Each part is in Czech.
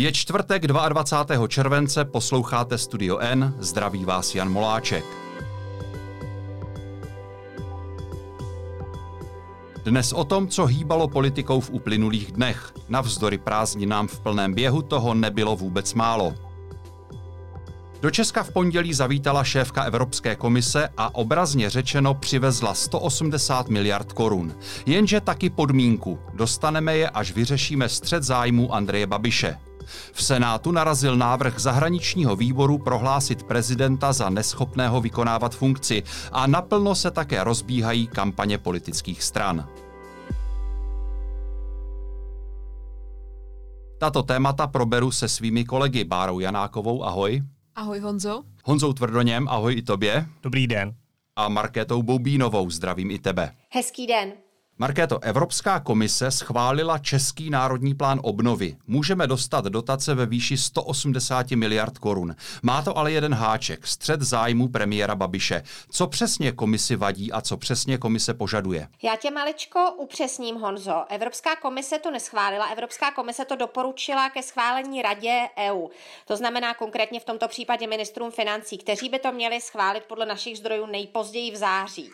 Je čtvrtek 22. července, posloucháte Studio N, zdraví vás Jan Moláček. Dnes o tom, co hýbalo politikou v uplynulých dnech. Navzdory prázdninám v plném běhu toho nebylo vůbec málo. Do Česka v pondělí zavítala šéfka Evropské komise a obrazně řečeno přivezla 180 miliard korun. Jenže taky podmínku. Dostaneme je, až vyřešíme střet zájmů Andreje Babiše. V Senátu narazil návrh zahraničního výboru prohlásit prezidenta za neschopného vykonávat funkci a naplno se také rozbíhají kampaně politických stran. Tato témata proberu se svými kolegy Bárou Janákovou, ahoj. Ahoj Honzo. Honzou Tvrdoněm, ahoj i tobě. Dobrý den. A Markétou Boubínovou, zdravím i tebe. Hezký den. Markéto, Evropská komise schválila Český národní plán obnovy. Můžeme dostat dotace ve výši 180 miliard korun. Má to ale jeden háček, střet zájmů premiéra Babiše. Co přesně komisi vadí a co přesně komise požaduje? Já tě maličko upřesním, Honzo. Evropská komise to neschválila, Evropská komise to doporučila ke schválení Radě EU. To znamená konkrétně v tomto případě ministrům financí, kteří by to měli schválit podle našich zdrojů nejpozději v září.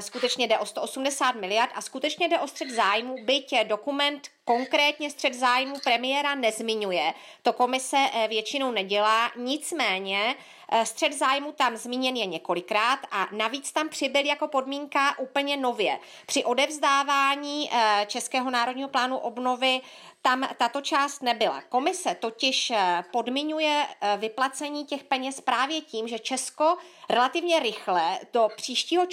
Skutečně jde o 180 miliard a skutečně jde o střet zájmů, byť dokument konkrétně střet zájmů premiéra nezmiňuje. To komise většinou nedělá, nicméně střet zájmů tam zmíněn je několikrát a navíc tam přibyl jako podmínka úplně nově. Při odevzdávání Českého národního plánu obnovy tam tato část nebyla. Komise totiž podmiňuje vyplacení těch peněz právě tím, že Česko relativně rychle do příštího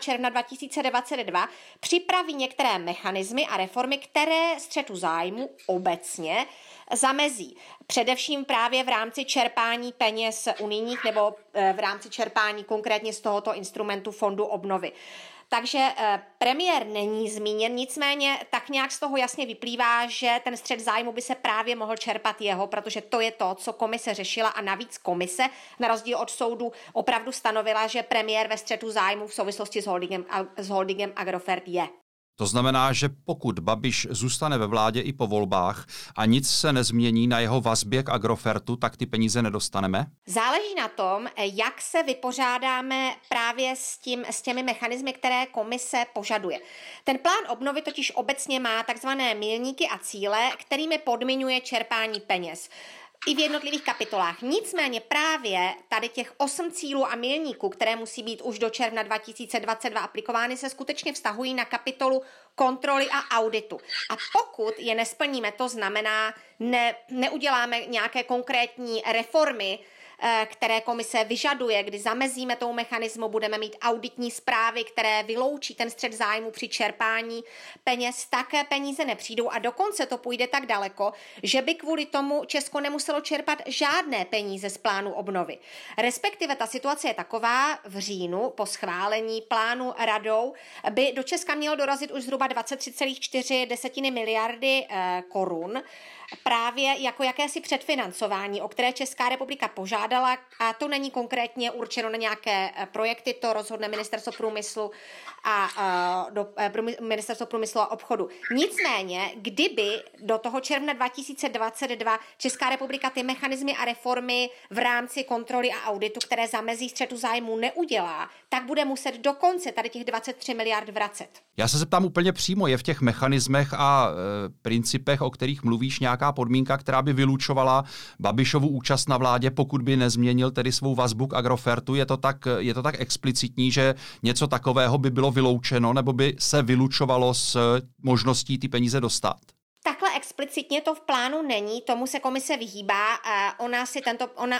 června 2022, připraví některé mechanismy a reformy, které střetu zájmu obecně zamezí. Především právě v rámci čerpání peněz unijních nebo v rámci čerpání konkrétně z tohoto instrumentu fondu obnovy. Takže premiér není zmíněn, nicméně tak nějak z toho jasně vyplývá, že ten střet zájmu by se právě mohl čerpat jeho, protože to je to, co komise řešila a navíc komise, na rozdíl od soudu, opravdu stanovila, že premiér ve střetu zájmu v souvislosti s holdingem Agrofert je. To znamená, že pokud Babiš zůstane ve vládě i po volbách a nic se nezmění na jeho vazbě k Agrofertu, tak ty peníze nedostaneme? Záleží na tom, jak se vypořádáme právě s těmi mechanismy, které komise požaduje. Ten plán obnovy totiž obecně má takzvané milníky a cíle, kterými podmiňuje čerpání peněz. I v jednotlivých kapitolách. Nicméně právě tady těch 8 cílů a milníků, které musí být už do června 2022 aplikovány, se skutečně vztahují na kapitolu kontroly a auditu. A pokud je nesplníme, to znamená, neuděláme nějaké konkrétní reformy, které komise vyžaduje, kdy zamezíme tomu mechanismu, budeme mít auditní zprávy, které vyloučí ten střet zájmu při čerpání peněz, také peníze nepřijdou a dokonce to půjde tak daleko, že by kvůli tomu Česko nemuselo čerpat žádné peníze z plánu obnovy. Respektive ta situace je taková, v říjnu po schválení plánu radou by do Česka mělo dorazit už zhruba 23,4 miliardy korun, právě jako jakési předfinancování, o které Česká republika požádala, a to není konkrétně určeno na nějaké projekty, to rozhodne Ministerstvo průmyslu a obchodu. Nicméně, kdyby do toho června 2022 Česká republika ty mechanismy a reformy v rámci kontroly a auditu, které zamezí střetu zájmu, neudělá, tak bude muset dokonce tady těch 23 miliard vracet. Já se zeptám úplně přímo, je v těch mechanismech a principech, o kterých mluvíš, nějaká podmínka, která by vylučovala Babišovu účast na vládě, pokud by nezměnil tedy svou vazbu k Agrofertu? Je to tak explicitní, že něco takového by bylo vyloučeno nebo by se vylučovalo s možností ty peníze dostat? Takhle explicitně to v plánu není, tomu se komise vyhýbá,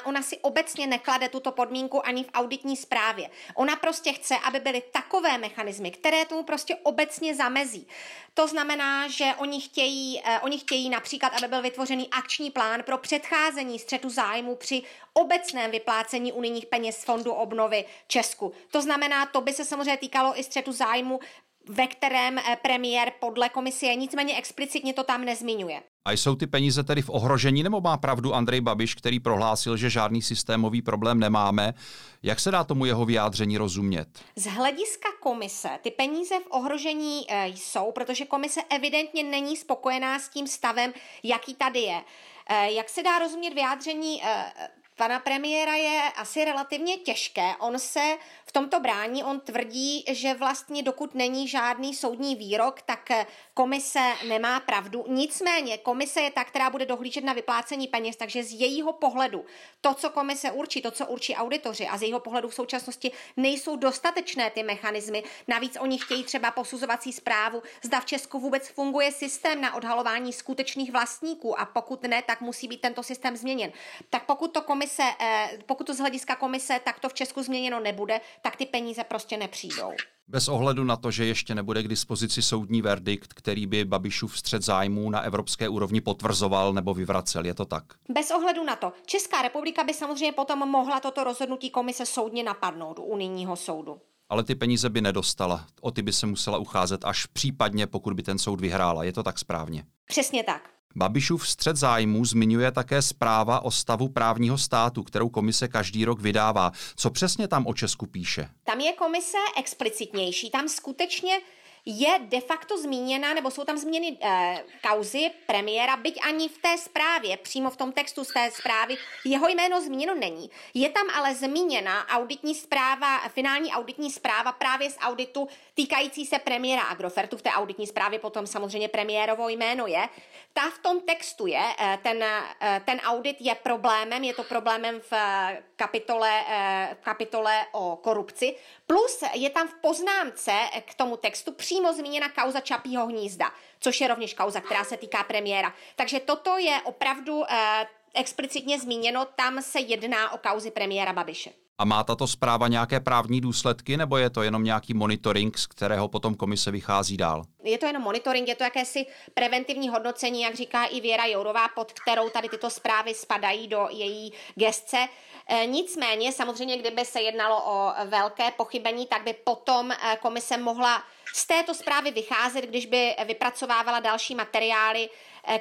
ona si obecně neklade tuto podmínku ani v auditní zprávě. Ona prostě chce, aby byly takové mechanismy, které tomu prostě obecně zamezí. To znamená, že oni chtějí například, aby byl vytvořený akční plán pro předcházení střetu zájmu při obecném vyplácení unijních peněz z fondu obnovy Česku. To znamená, to by se samozřejmě týkalo i střetu zájmu, ve kterém premiér podle komise nicméně explicitně to tam nezmiňuje. A jsou ty peníze tedy v ohrožení, nebo má pravdu Andrej Babiš, který prohlásil, že žádný systémový problém nemáme? Jak se dá tomu jeho vyjádření rozumět? Z hlediska komise ty peníze v ohrožení jsou, protože komise evidentně není spokojená s tím stavem, jaký tady je. Jak se dá rozumět vyjádření pana premiéra, je asi relativně těžké. On se v tomto brání, on tvrdí, že vlastně dokud není žádný soudní výrok, tak komise nemá pravdu. Nicméně komise je ta, která bude dohlížet na vyplácení peněz, takže z jejího pohledu to, co komise určí, to, co určí auditoři, a z jejího pohledu v současnosti nejsou dostatečné ty mechanismy. Navíc oni chtějí třeba posuzovací zprávu, zda v Česku vůbec funguje systém na odhalování skutečných vlastníků, a pokud ne, tak musí být tento systém změněn. Tak pokud to z hlediska komise takto v Česku změněno nebude, tak ty peníze prostě nepřijdou. Bez ohledu na to, že ještě nebude k dispozici soudní verdikt, který by Babišův střet zájmů na evropské úrovni potvrzoval nebo vyvracel, je to tak? Bez ohledu na to. Česká republika by samozřejmě potom mohla toto rozhodnutí komise soudně napadnout u unijního soudu. Ale ty peníze by nedostala. O ty by se musela ucházet až případně, pokud by ten soud vyhrála. Je to tak správně? Přesně tak. Babišův střet zájmů zmiňuje také zpráva o stavu právního státu, kterou komise každý rok vydává. Co přesně tam o Česku píše? Tam je komise explicitnější, tam skutečně je de facto zmíněna, nebo jsou tam zmíněny kauzy premiéra, byť ani v té zprávě, přímo v tom textu z té zprávy, jeho jméno zmíněno není. Je tam ale zmíněna auditní zpráva, finální auditní zpráva právě z auditu týkající se premiéra Agrofertu. V té auditní zprávě potom samozřejmě premiérovo jméno je. Ta v tom textu je, ten audit je problémem, je to problémem v kapitole o korupci, plus je tam v poznámce k tomu textu přímo zmíněna kauza Čapího hnízda, což je rovněž kauza, která se týká premiéra. Takže toto je opravdu explicitně zmíněno, tam se jedná o kauzy premiéra Babiše. A má tato zpráva nějaké právní důsledky, nebo je to jenom nějaký monitoring, z kterého potom komise vychází dál? Je to jenom monitoring, je to jakési preventivní hodnocení, jak říká i Věra Jourová, pod kterou tady tyto zprávy spadají do její gesce. Nicméně, samozřejmě, kdyby se jednalo o velké pochybení, tak by potom komise mohla z této zprávy vycházet, když by vypracovávala další materiály,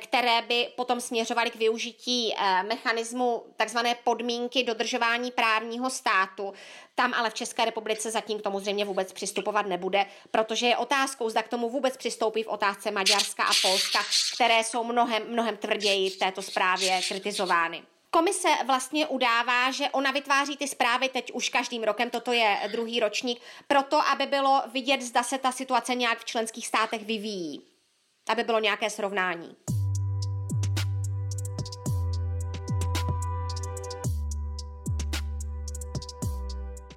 které by potom směřovaly k využití mechanismu tzv. Podmínky dodržování právního státu. Tam ale v České republice zatím k tomu zřejmě vůbec přistupovat nebude, protože je otázkou, zda k tomu vůbec přistoupí v otázce Maďarska a Polska, které jsou mnohem tvrději v této zprávě kritizovány. Komise vlastně udává, že ona vytváří ty zprávy teď už každým rokem, toto je druhý ročník, proto, aby bylo vidět, zda se ta situace nějak v členských státech vyvíjí, aby bylo nějaké srovnání.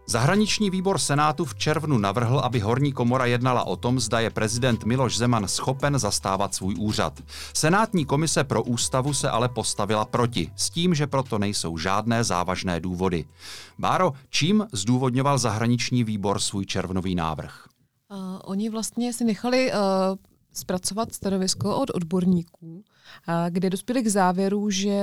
Zahraniční výbor Senátu v červnu navrhl, aby horní komora jednala o tom, zda je prezident Miloš Zeman schopen zastávat svůj úřad. Senátní komise pro ústavu se ale postavila proti, s tím, že proto nejsou žádné závažné důvody. Báro, čím zdůvodňoval zahraniční výbor svůj červnový návrh? Oni vlastně si nechali zpracovat stanovisko od odborníků, kde dospěli k závěru, že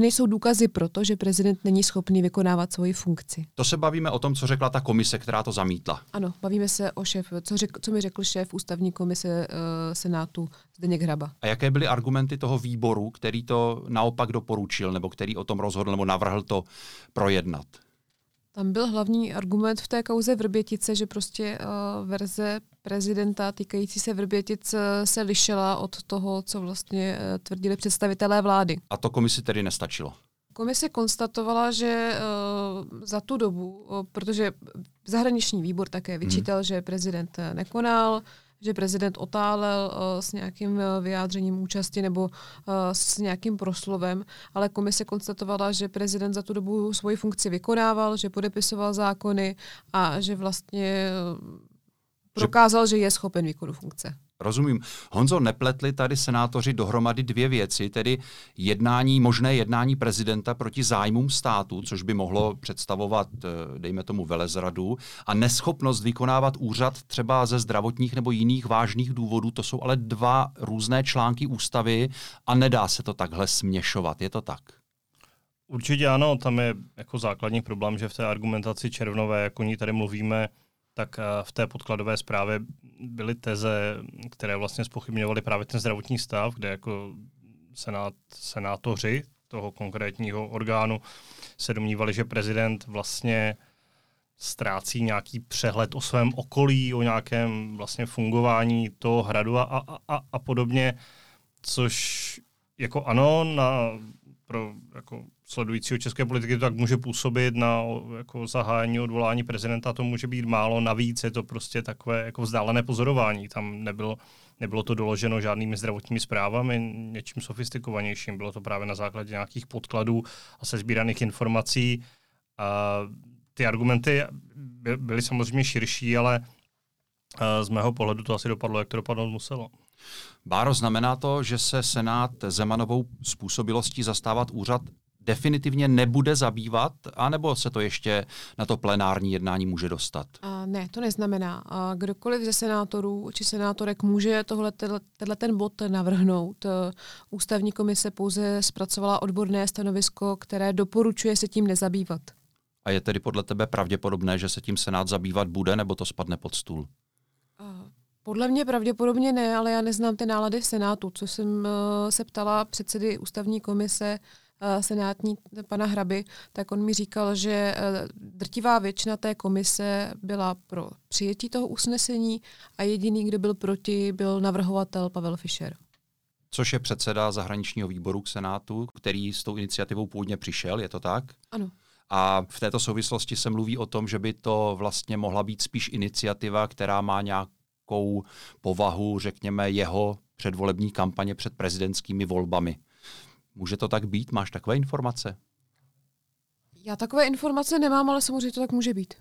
nejsou důkazy pro to, že prezident není schopný vykonávat svoji funkci. To se bavíme o tom, co řekla ta komise, která to zamítla. Ano, bavíme se o co mi řekl šéf ústavní komise Senátu Zdeněk Hraba. A jaké byly argumenty toho výboru, který to naopak doporučil, nebo který o tom rozhodl, nebo navrhl to projednat? Tam byl hlavní argument v té kauze Vrbětice, že prostě verze prezidenta týkající se Vrbětic se lišila od toho, co vlastně tvrdili představitelé vlády. A to komisi tedy nestačilo? Komise konstatovala, že za tu dobu, protože zahraniční výbor také vyčítal, že prezident nekonal, že prezident otálel s nějakým vyjádřením účasti nebo s nějakým proslovem, ale komise konstatovala, že prezident za tu dobu svoji funkci vykonával, že podepisoval zákony a že vlastně prokázal, že je schopen výkonu funkce. Rozumím. Honzo, nepletli tady senátoři dohromady dvě věci, tedy možné jednání prezidenta proti zájmům státu, což by mohlo představovat, dejme tomu, velezradu, a neschopnost vykonávat úřad třeba ze zdravotních nebo jiných vážných důvodů. To jsou ale dva různé články ústavy a nedá se to takhle směšovat. Je to tak? Určitě ano. Tam je jako základní problém, že v té argumentaci červnové, jak o ní tady mluvíme, tak v té podkladové zprávě byly teze, které vlastně zpochybňovaly právě ten zdravotní stav, kde jako senátoři toho konkrétního orgánu se domnívali, že prezident vlastně ztrácí nějaký přehled o svém okolí, o nějakém vlastně fungování toho hradu a podobně, což jako ano, pro jako sledujícího české politiky to tak může působit na jako zahájení odvolání prezidenta, to může být málo, navíc je to prostě takové jako vzdálené pozorování. Tam nebylo to doloženo žádnými zdravotními zprávami, něčím sofistikovanějším. Bylo to právě na základě nějakých podkladů a sesbíraných informací. A ty argumenty byly samozřejmě širší, ale z mého pohledu to asi dopadlo, jak to dopadnout muselo. Báro, znamená to, že se Senát Zemanovou způsobilostí zastávat úřad definitivně nebude zabývat, anebo se to ještě na to plenární jednání může dostat? Ne, to neznamená. Kdokoliv ze senátorů či senátorek může ten bod navrhnout. Ústavní komise pouze zpracovala odborné stanovisko, které doporučuje se tím nezabývat. A je tedy podle tebe pravděpodobné, že se tím Senát zabývat bude, nebo to spadne pod stůl? Podle mě pravděpodobně ne, ale já neznám ty nálady v Senátu. Co jsem se ptala předsedy ústavní komise senátní pana Hraby, tak on mi říkal, že drtivá většina té komise byla pro přijetí toho usnesení a jediný, kdo byl proti, byl navrhovatel Pavel Fischer. Což je předseda zahraničního výboru k Senátu, který s tou iniciativou původně přišel, je to tak? Ano. A v této souvislosti se mluví o tom, že by to vlastně mohla být spíš iniciativa, která má nějakou povahu, řekněme, jeho předvolební kampaně před prezidentskými volbami. Může to tak být? Máš takové informace? Já takové informace nemám, ale samozřejmě to tak může být.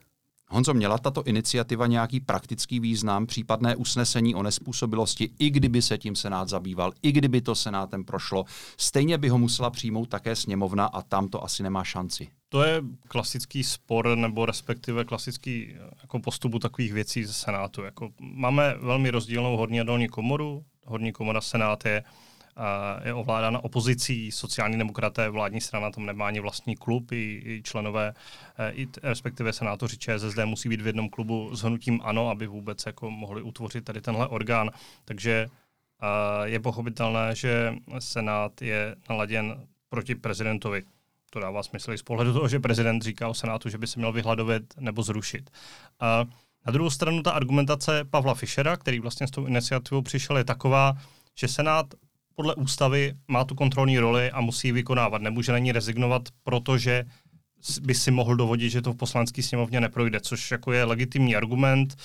Honzo, měla tato iniciativa nějaký praktický význam, případné usnesení o nezpůsobilosti, i kdyby se tím Senát zabýval, i kdyby to Senátem prošlo, stejně by ho musela přijmout také sněmovna a tam to asi nemá šanci. To je klasický spor, nebo respektive klasický jako postupu takových věcí ze Senátu. Jako, máme velmi rozdílnou horní a dolní komoru. Horní komora Senát je ovládána opozicí, sociální demokraté, vládní strana tam nemá ani vlastní klub, i členové, respektive senátoři ČSSD musí být v jednom klubu s hnutím ANO, aby vůbec jako mohli utvořit tady tenhle orgán. Takže je pochopitelné, že Senát je naladěn proti prezidentovi. To dává smysl i z pohledu toho, že prezident říká o Senátu, že by se měl vyhladovět nebo zrušit. Na druhou stranu ta argumentace Pavla Fischera, který vlastně s tou iniciativou přišel, je taková, že Senát podle ústavy má tu kontrolní roli a musí ji vykonávat. Nemůže na ní rezignovat, protože by si mohl dovodit, že to v poslanecké sněmovně neprojde, což jako je legitimní argument.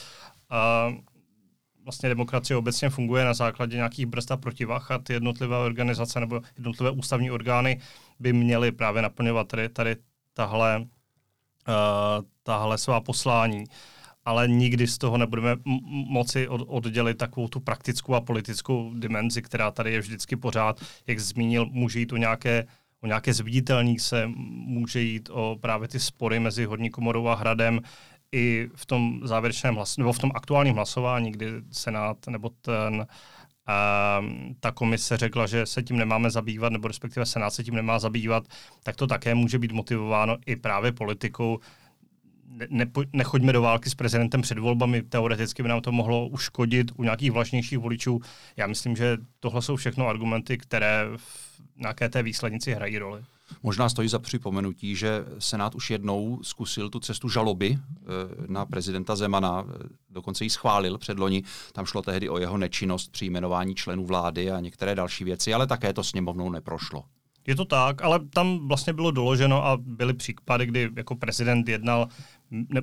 A vlastně demokracie obecně funguje na základě nějakých brzd a protivah a ty jednotlivé organizace nebo jednotlivé ústavní orgány by měly právě naplňovat tady tahle svá poslání. Ale nikdy z toho nebudeme moci oddělit takovou tu praktickou a politickou dimenzi, která tady je vždycky pořád. Jak zmínil, může jít o nějaké zviditelní se, může jít o právě ty spory mezi horní komorou a Hradem i v tom závěrečném nebo v tom aktuálním hlasování, kdy Senát nebo ta komise řekla, že se tím nemáme zabývat, nebo respektive Senát se tím nemá zabývat, tak to také může být motivováno i právě politikou. Nechoďme do války s prezidentem před volbami, teoreticky by nám to mohlo uškodit u nějakých vlažnějších voličů. Já myslím, že tohle jsou všechno argumenty, které v nějaké té výslednici hrají roli. Možná stojí za připomenutí, že Senát už jednou zkusil tu cestu žaloby na prezidenta Zemana, dokonce ji schválil předloni. Tam šlo tehdy o jeho nečinnost při jmenování členů vlády a některé další věci, ale také to sněmovnou neprošlo. Je to tak, ale tam vlastně bylo doloženo a byly případy, kdy jako prezident jednal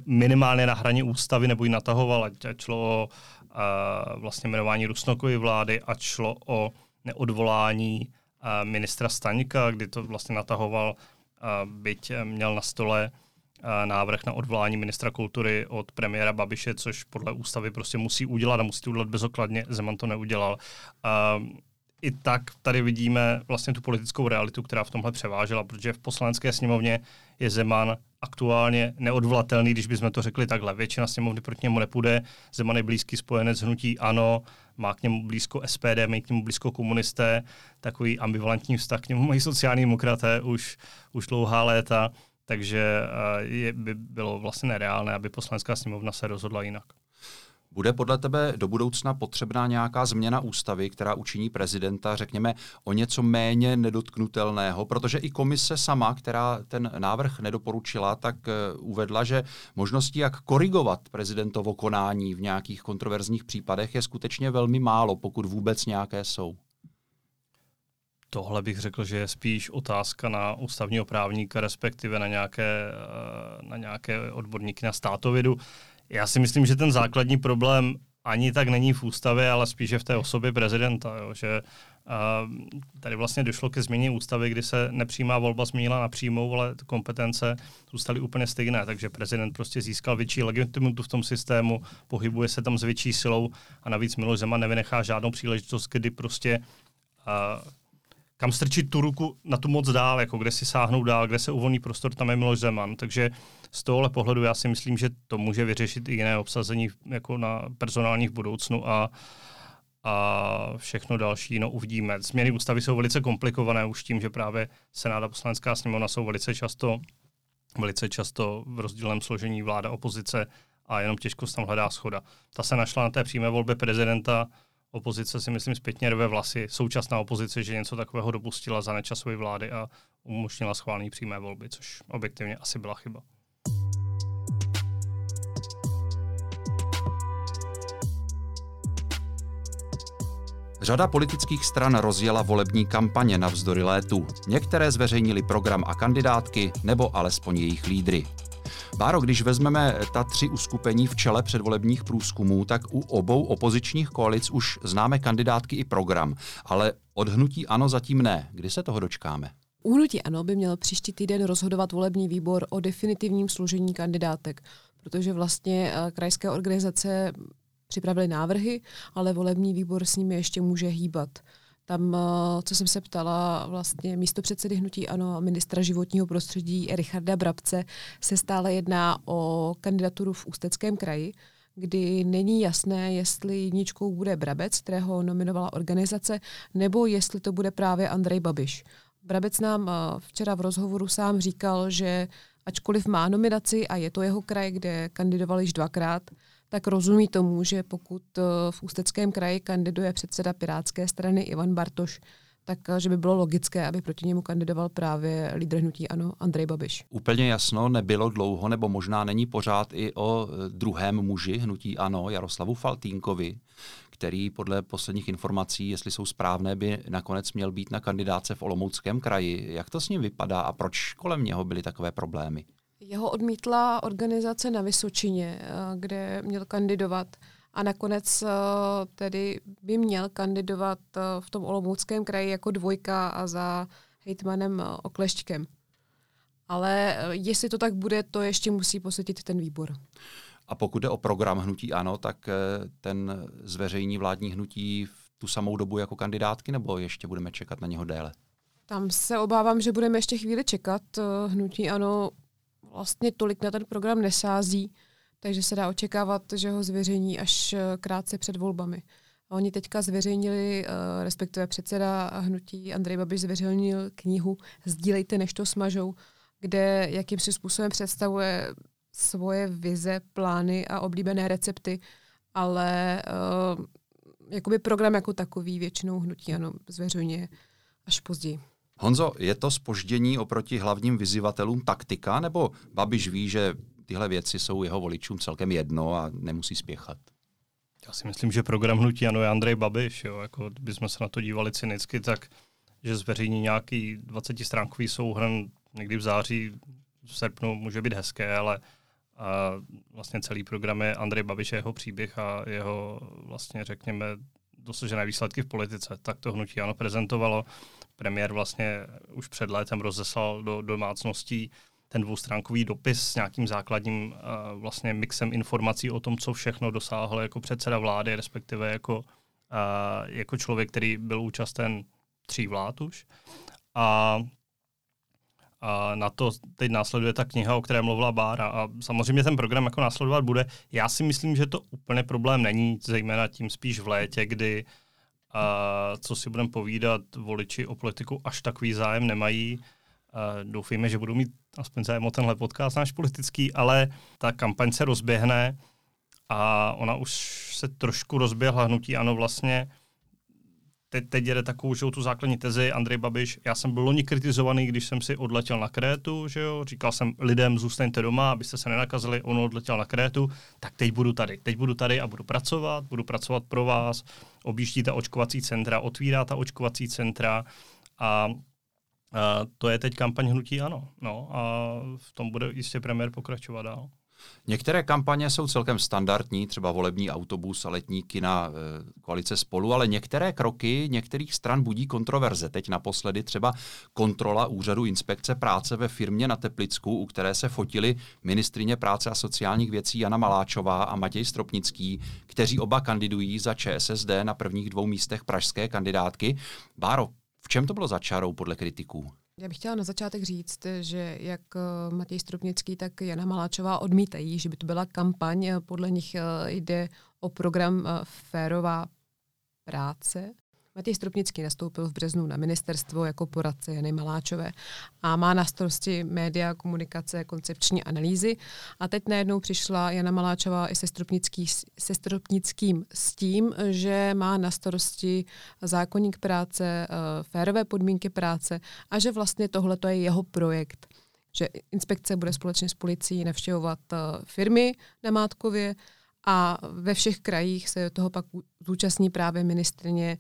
minimálně na hraně ústavy nebo ji natahoval, ať šlo o vlastně jmenování Rusnokovy vlády, ať šlo o neodvolání ministra Staňka, kdy to vlastně natahoval, byť měl na stole návrh na odvolání ministra kultury od premiéra Babiše, což podle ústavy prostě musí udělat a musí to udělat bezokladně, Zeman to neudělal. I tak tady vidíme vlastně tu politickou realitu, která v tomhle převážela, protože v poslanecké sněmovně je Zeman aktuálně neodvolatelný, když bychom to řekli takhle. Většina sněmovny proti němu nepůjde, Zeman je blízký spojenec hnutí ANO, má k němu blízko SPD, mají k němu blízko komunisté, takový ambivalentní vztah k němu mají sociální demokraté už dlouhá léta, takže by bylo vlastně nereálné, aby poslanecká sněmovna se rozhodla jinak. Bude podle tebe do budoucna potřebná nějaká změna ústavy, která učiní prezidenta, řekněme, o něco méně nedotknutelného, protože i komise sama, která ten návrh nedoporučila, tak uvedla, že možností, jak korigovat prezidentovo konání v nějakých kontroverzních případech, je skutečně velmi málo, pokud vůbec nějaké jsou. Tohle bych řekl, že je spíš otázka na ústavního právníka, respektive na nějaké odborníky na státovědu. Já si myslím, že ten základní problém ani tak není v ústavě, ale spíše v té osobě prezidenta, jo, že tady vlastně došlo ke změně ústavy, kdy se nepřímá volba změnila na přímou, ale kompetence zůstaly úplně stejné, takže prezident prostě získal větší legitimitu v tom systému, pohybuje se tam s větší silou a navíc Miloš Zeman nevynechá žádnou příležitost, kdy prostě kam strčit tu ruku na tu moc dál, jako kde si sáhnou dál, kde se uvolní prostor, tam je Miloš Zeman. Takže z tohohle pohledu já si myslím, že to může vyřešit i jiné obsazení jako na personálních v budoucnu a všechno další, no uvidíme. Změny ústavy jsou velice komplikované už tím, že právě Senát a Poslanecká sněmovna jsou velice často v rozdílném složení vláda opozice a jenom těžko tam hledá shoda. Ta se našla na té přímé volbě prezidenta, opozice si myslím zpětně rve vlasy, současná opozice, že něco takového dopustila za Nečasové vlády a umožnila schválení přímé volby, což objektivně asi byla chyba. Řada politických stran rozjela volební kampaně navzdory létu. Některé zveřejnili program a kandidátky, nebo alespoň jejich lídry. Báro, když vezmeme ta tři uskupení v čele předvolebních průzkumů, tak u obou opozičních koalic už známe kandidátky i program, ale od hnutí ANO zatím ne. Kdy se toho dočkáme? U hnutí ANO by měl příští týden rozhodovat volební výbor o definitivním složení kandidátek, protože vlastně krajské organizace připravily návrhy, ale volební výbor s nimi ještě může hýbat. Tam, co jsem se ptala, vlastně místopředsedy hnutí ANO a ministra životního prostředí Richarda Brabce, se stále jedná o kandidaturu v Ústeckém kraji, kdy není jasné, jestli jedničkou bude Brabec, kterého nominovala organizace, nebo jestli to bude právě Andrej Babiš. Brabec nám včera v rozhovoru sám říkal, že ačkoliv má nominaci a je to jeho kraj, kde kandidoval již dvakrát, tak rozumí tomu, že pokud v Ústeckém kraji kandiduje předseda Pirátské strany Ivan Bartoš, tak že by bylo logické, aby proti němu kandidoval právě lídr hnutí ANO Andrej Babiš. Úplně jasno nebylo dlouho, nebo možná není pořád, i o druhém muži hnutí ANO, Jaroslavu Faltýnkovi, který podle posledních informací, jestli jsou správné, by nakonec měl být na kandidáce v Olomouckém kraji. Jak to s ním vypadá a proč kolem něho byly takové problémy? Jeho odmítla organizace na Vysočině, kde měl kandidovat, a nakonec tedy by měl kandidovat v tom Olomouckém kraji jako dvojka a za hejtmanem Okleščkem. Ale jestli to tak bude, to ještě musí posvětit ten výbor. A pokud jde o program hnutí ANO, tak ten zveřejní vládní hnutí v tu samou dobu jako kandidátky, nebo ještě budeme čekat na něho déle? Tam se obávám, že budeme ještě chvíli čekat. Hnutí ANO vlastně tolik na ten program nesází, takže se dá očekávat, že ho zveřejní až krátce před volbami. A oni teďka zveřejnili, respektive předseda hnutí Andrej Babiš zveřejnil knihu Sdílejte, než to smažou, kde jakýmsi způsobem představuje svoje vize, plány a oblíbené recepty, ale jakoby program jako takový většinou hnutí ANO zveřejňuje až později. Honzo, je to zpoždění oproti hlavním vyzývatelům taktika, nebo Babiš ví, že tyhle věci jsou jeho voličům celkem jedno a nemusí spěchat? Já si myslím, že program hnutí ANO je Andrej Babiš. Jo. Jako, kdybychom se na to dívali cynicky, tak že zveřejní nějaký 20-stránkový souhrn někdy v září, v srpnu může být hezké, ale vlastně celý program je Andrej Babiš, jeho příběh a jeho vlastně, řekněme, dosažené výsledky v politice. Tak to hnutí ANO prezentovalo. Premiér vlastně už před létem rozeslal do domácností ten dvoustránkový dopis s nějakým základním vlastně mixem informací o tom, co všechno dosáhl jako předseda vlády, respektive jako člověk, který byl účasten 3 vlád už. A na to teď následuje ta kniha, o které mluvila Bára. A samozřejmě ten program jako následovat bude. Já si myslím, že to úplně problém není, zejména tím spíš v létě, kdy co si budeme povídat, voliči o politiku až takový zájem nemají. Doufejme, že budou mít aspoň zájem o tenhle podcast náš politický, ale ta kampaň se rozběhne a ona už se trošku rozběhla, hnutí ANO vlastně. Teď jede takovou, že tu základní tezi Andrej Babiš. Já jsem byl loni kritizovaný, když jsem si odletěl na Krétu, že jo? Říkal jsem lidem, zůstaňte doma, abyste se nenakazili, on odletěl na Krétu, tak teď budu tady a budu pracovat pro vás, objíždí ta očkovací centra, otvírá ta očkovací centra A to je teď kampaň hnutí ANO. No, a v tom bude jistě premiér pokračovat dál. Některé kampaně jsou celkem standardní, třeba volební autobus a letní kina koalice Spolu, ale některé kroky některých stran budí kontroverze. Teď naposledy třeba kontrola úřadu inspekce práce ve firmě na Teplicku, u které se fotili ministryně práce a sociálních věcí Jana Maláčová a Matěj Stropnický, kteří oba kandidují za ČSSD na prvních dvou místech pražské kandidátky. Báro, v čem to bylo za čarou podle kritiků? Já bych chtěla na začátek říct, že jak Matěj Stropnický, tak Jana Maláčová odmítají, že by to byla kampaň. Podle nich jde o program Férová práce. Matěj Stropnický nastoupil v březnu na ministerstvo jako poradce Jany Maláčové a má na starosti média, komunikace, koncepční analýzy. A teď najednou přišla Jana Maláčová i se Stropnickým s tím, že má na starosti zákoník práce, férové podmínky práce a že vlastně tohleto je jeho projekt. Že inspekce bude společně s policií navštěvovat firmy na Mátkově, a ve všech krajích se toho pak zúčastní právě ministryně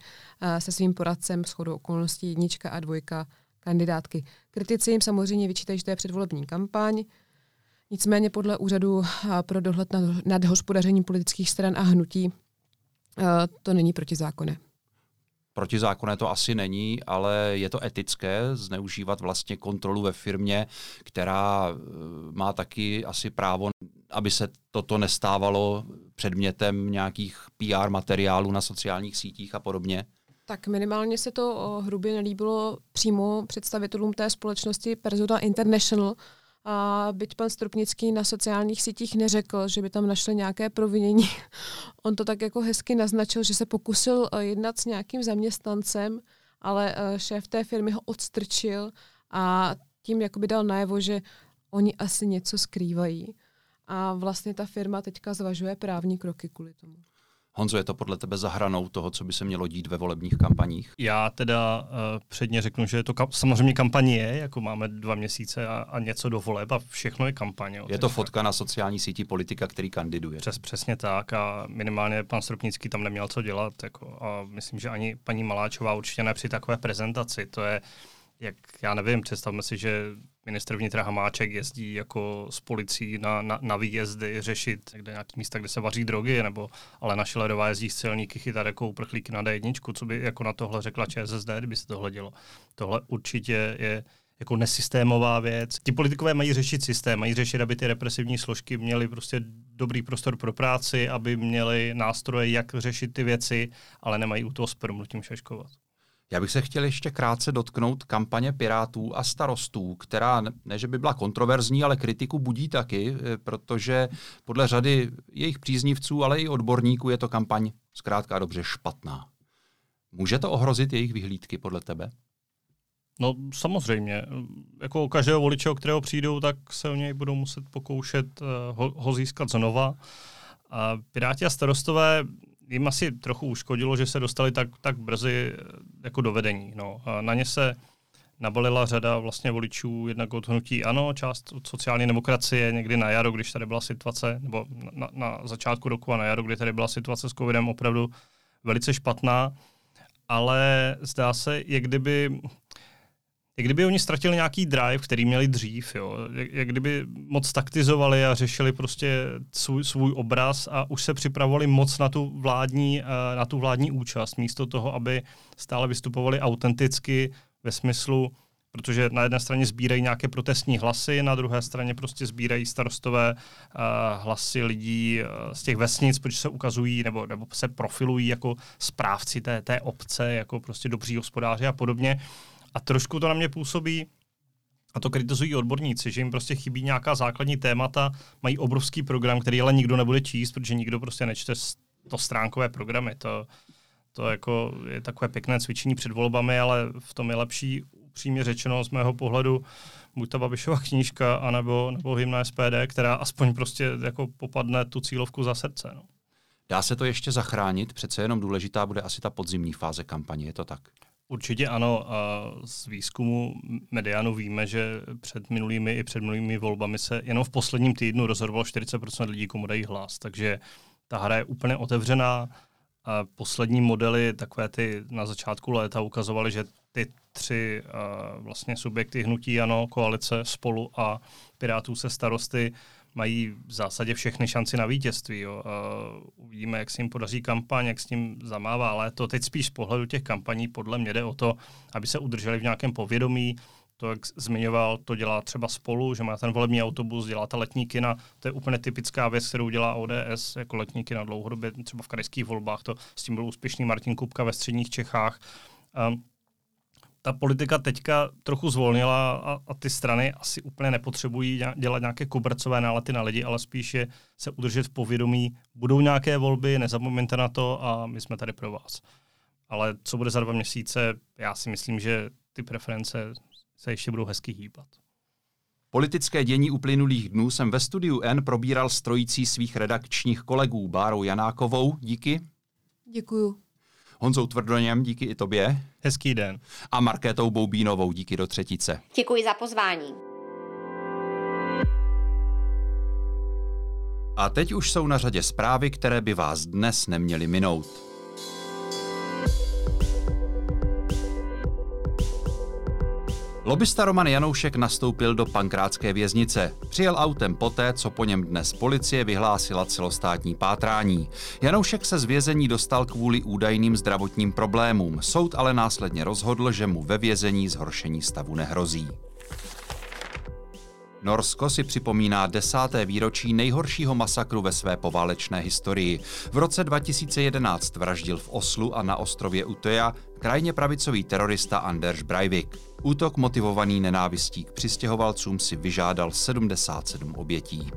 se svým poradcem shodou okolností jednička a dvojka kandidátky. Kritici jim samozřejmě vyčítají, že to je předvolební kampaň. Nicméně podle Úřadu pro dohled nad hospodařením politických stran a hnutí to není protizákonné. Protizákonné to asi není, ale je to etické zneužívat vlastně kontrolu ve firmě, která má taky asi právo, aby se toto nestávalo předmětem nějakých PR materiálů na sociálních sítích a podobně. Tak minimálně se to hrubě nelíbilo přímo představitelům té společnosti Perzoda International, a byť pan Stropnický na sociálních sítích neřekl, že by tam našli nějaké provinění. On to tak jako hezky naznačil, že se pokusil jednat s nějakým zaměstnancem, ale šéf té firmy ho odstrčil a tím jakoby dal najevo, že oni asi něco skrývají. A vlastně ta firma teďka zvažuje právní kroky kvůli tomu. Honzo, je to podle tebe za hranou toho, co by se mělo dít ve volebních kampaních? Já teda předně řeknu, že to samozřejmě kampaň je, jako máme 2 měsíce a něco do voleb a všechno je kampaň. Jo, je to fotka na sociální síti politika, který kandiduje. Přesně tak a minimálně pan Stropnický tam neměl co dělat. Jako, a myslím, že ani paní Maláčová určitě ne při takové prezentaci. To je, jak já nevím, představme si, že ministr vnitra Hamáček jezdí jako s policií na výjezdy řešit někde nějaký místa, kde se vaří drogy, nebo Alena Šilerová jezdí s celníky chytat jako uprchlíky na D1, co by jako na tohle řekla ČSSD, kdyby se tohle dělo. Tohle určitě je jako nesystémová věc. Ti politikové mají řešit systém, mají řešit, aby ty represivní složky měly prostě dobrý prostor pro práci, aby měly nástroje, jak řešit ty věci, ale nemají u toho s promlutím šaškovat. Já bych se chtěl ještě krátce dotknout kampaně Pirátů a starostů, která ne, že by byla kontroverzní, ale kritiku budí taky, protože podle řady jejich příznivců, ale i odborníků je to kampaň zkrátka a dobře špatná. Může to ohrozit jejich vyhlídky podle tebe? No samozřejmě. Jako každého voliče, o kterého přijdou, tak se o něj budou muset pokoušet ho získat znova. A Piráti a starostové jim asi trochu uškodilo, že se dostali tak brzy jako do vedení. No. Na ně se nabalila řada vlastně voličů, jednak od hnutí ANO, část od sociální demokracie, někdy na jaro, když tady byla situace, nebo na začátku roku a na jaro, kdy tady byla situace s covidem opravdu velice špatná, ale zdá se, jak kdyby oni ztratili nějaký drive, který měli dřív, jo. Jak kdyby moc taktizovali a řešili prostě svůj obraz a už se připravovali moc na tu vládní účast, místo toho, aby stále vystupovali autenticky ve smyslu, protože na jedné straně sbírají nějaké protestní hlasy, na druhé straně prostě sbírají starostové hlasy lidí z těch vesnic, protože se ukazují nebo se profilují jako správci té obce, jako prostě dobří hospodáři a podobně. A trošku to na mě působí, a to kritizují odborníci, že jim prostě chybí nějaká základní témata, mají obrovský program, který ale nikdo nebude číst, protože nikdo prostě nečte 100stránkové programy. To jako je takové pěkné cvičení před volbami, ale v tom je lepší, upřímně řečeno, z mého pohledu, buď ta Babišova knížka, anebo hymna SPD, která aspoň prostě jako popadne tu cílovku za srdce. No. Dá se to ještě zachránit? Přece jenom důležitá bude asi ta podzimní fáze kampaně, je to tak? Určitě ano. A z výzkumu Medianu víme, že před minulými volbami se jenom v posledním týdnu rozhodovalo 40% lidí, komu dají hlas. Takže ta hra je úplně otevřená. A poslední modely, takové ty na začátku léta, ukazovaly, že ty tři vlastně subjekty hnutí ANO, koalice, Spolu a Pirátů se Starosty mají v zásadě všechny šanci na vítězství. Jo. Uvidíme, jak se jim podaří kampaň, jak s tím zamává léto. Teď spíš z pohledu těch kampaní podle mě jde o to, aby se udrželi v nějakém povědomí. To, jak zmiňoval, to dělá třeba Spolu, že má ten volební autobus, dělá ta letní kina. To je úplně typická věc, kterou dělá ODS, jako letní kina dlouhodobě, třeba v krajských volbách. To s tím byl úspěšný Martin Kupka ve středních Čechách. Ta politika teďka trochu zvolnila a ty strany asi úplně nepotřebují dělat nějaké kobercové nálety na lidi, ale spíše se udržet v povědomí. Budou nějaké volby, nezapomeňte na to a my jsme tady pro vás. Ale co bude za 2 měsíce, já si myslím, že ty preference se ještě budou hezky hýbat. Politické dění uplynulých dnů jsem ve studiu N probíral s trojicí svých redakčních kolegů. Bárou Janákovou, díky. Děkuju. Honzou Tvrdoněm, díky i tobě. Hezký den. A Markétou Boubínovou, díky do třetice. Děkuji za pozvání. A teď už jsou na řadě zprávy, které by vás dnes neměly minout. Lobista Roman Janoušek nastoupil do Pankrácké věznice. Přijel autem poté, co po něm dnes policie vyhlásila celostátní pátrání. Janoušek se z vězení dostal kvůli údajným zdravotním problémům. Soud ale následně rozhodl, že mu ve vězení zhoršení stavu nehrozí. Norsko si připomíná 10. výročí nejhoršího masakru ve své poválečné historii. V roce 2011 vraždil v Oslu a na ostrově Utoya krajně pravicový terorista Anders Breivik. Útok motivovaný nenávistí k přistěhovalcům si vyžádal 77 obětí.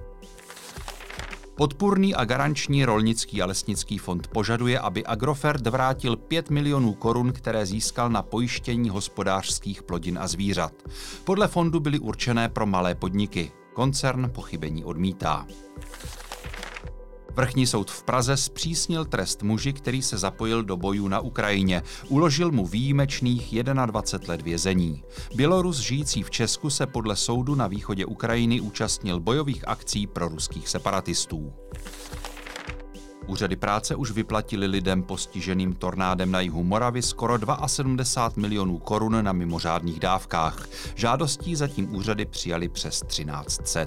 Podpůrný a garanční rolnický a lesnický fond požaduje, aby Agrofert vrátil 5 milionů korun, které získal na pojištění hospodářských plodin a zvířat. Podle fondu byly určené pro malé podniky. Koncern pochybení odmítá. Vrchní soud v Praze zpřísnil trest muži, který se zapojil do bojů na Ukrajině. Uložil mu výjimečných 21 let vězení. Bělorus žijící v Česku se podle soudu na východě Ukrajiny účastnil bojových akcí pro ruských separatistů. Úřady práce už vyplatili lidem postiženým tornádem na jihu Moravy skoro 72 milionů korun na mimořádných dávkách. Žádostí zatím úřady přijali přes 1300.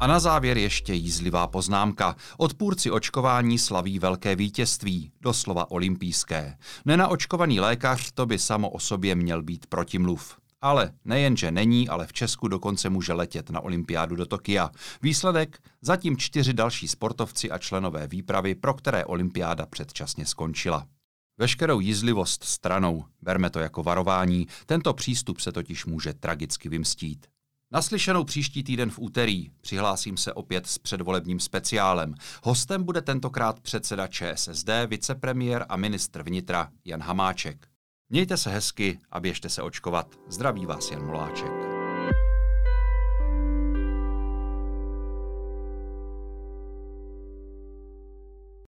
A na závěr ještě jízlivá poznámka. Odpůrci očkování slaví velké vítězství, doslova olympijské. Nenaočkovaný lékař to by samo o sobě měl být protimluv. Ale nejenže není, ale v Česku dokonce může letět na olympiádu do Tokia. Výsledek? Zatím 4 další sportovci a členové výpravy, pro které olympiáda předčasně skončila. Veškerou jízlivost stranou, berme to jako varování, tento přístup se totiž může tragicky vymstít. Naslyšenou příští týden v úterý. Přihlásím se opět s předvolebním speciálem. Hostem bude tentokrát předseda ČSSD, vicepremiér a ministr vnitra Jan Hamáček. Mějte se hezky a běžte se očkovat. Zdraví vás Jan Moláček.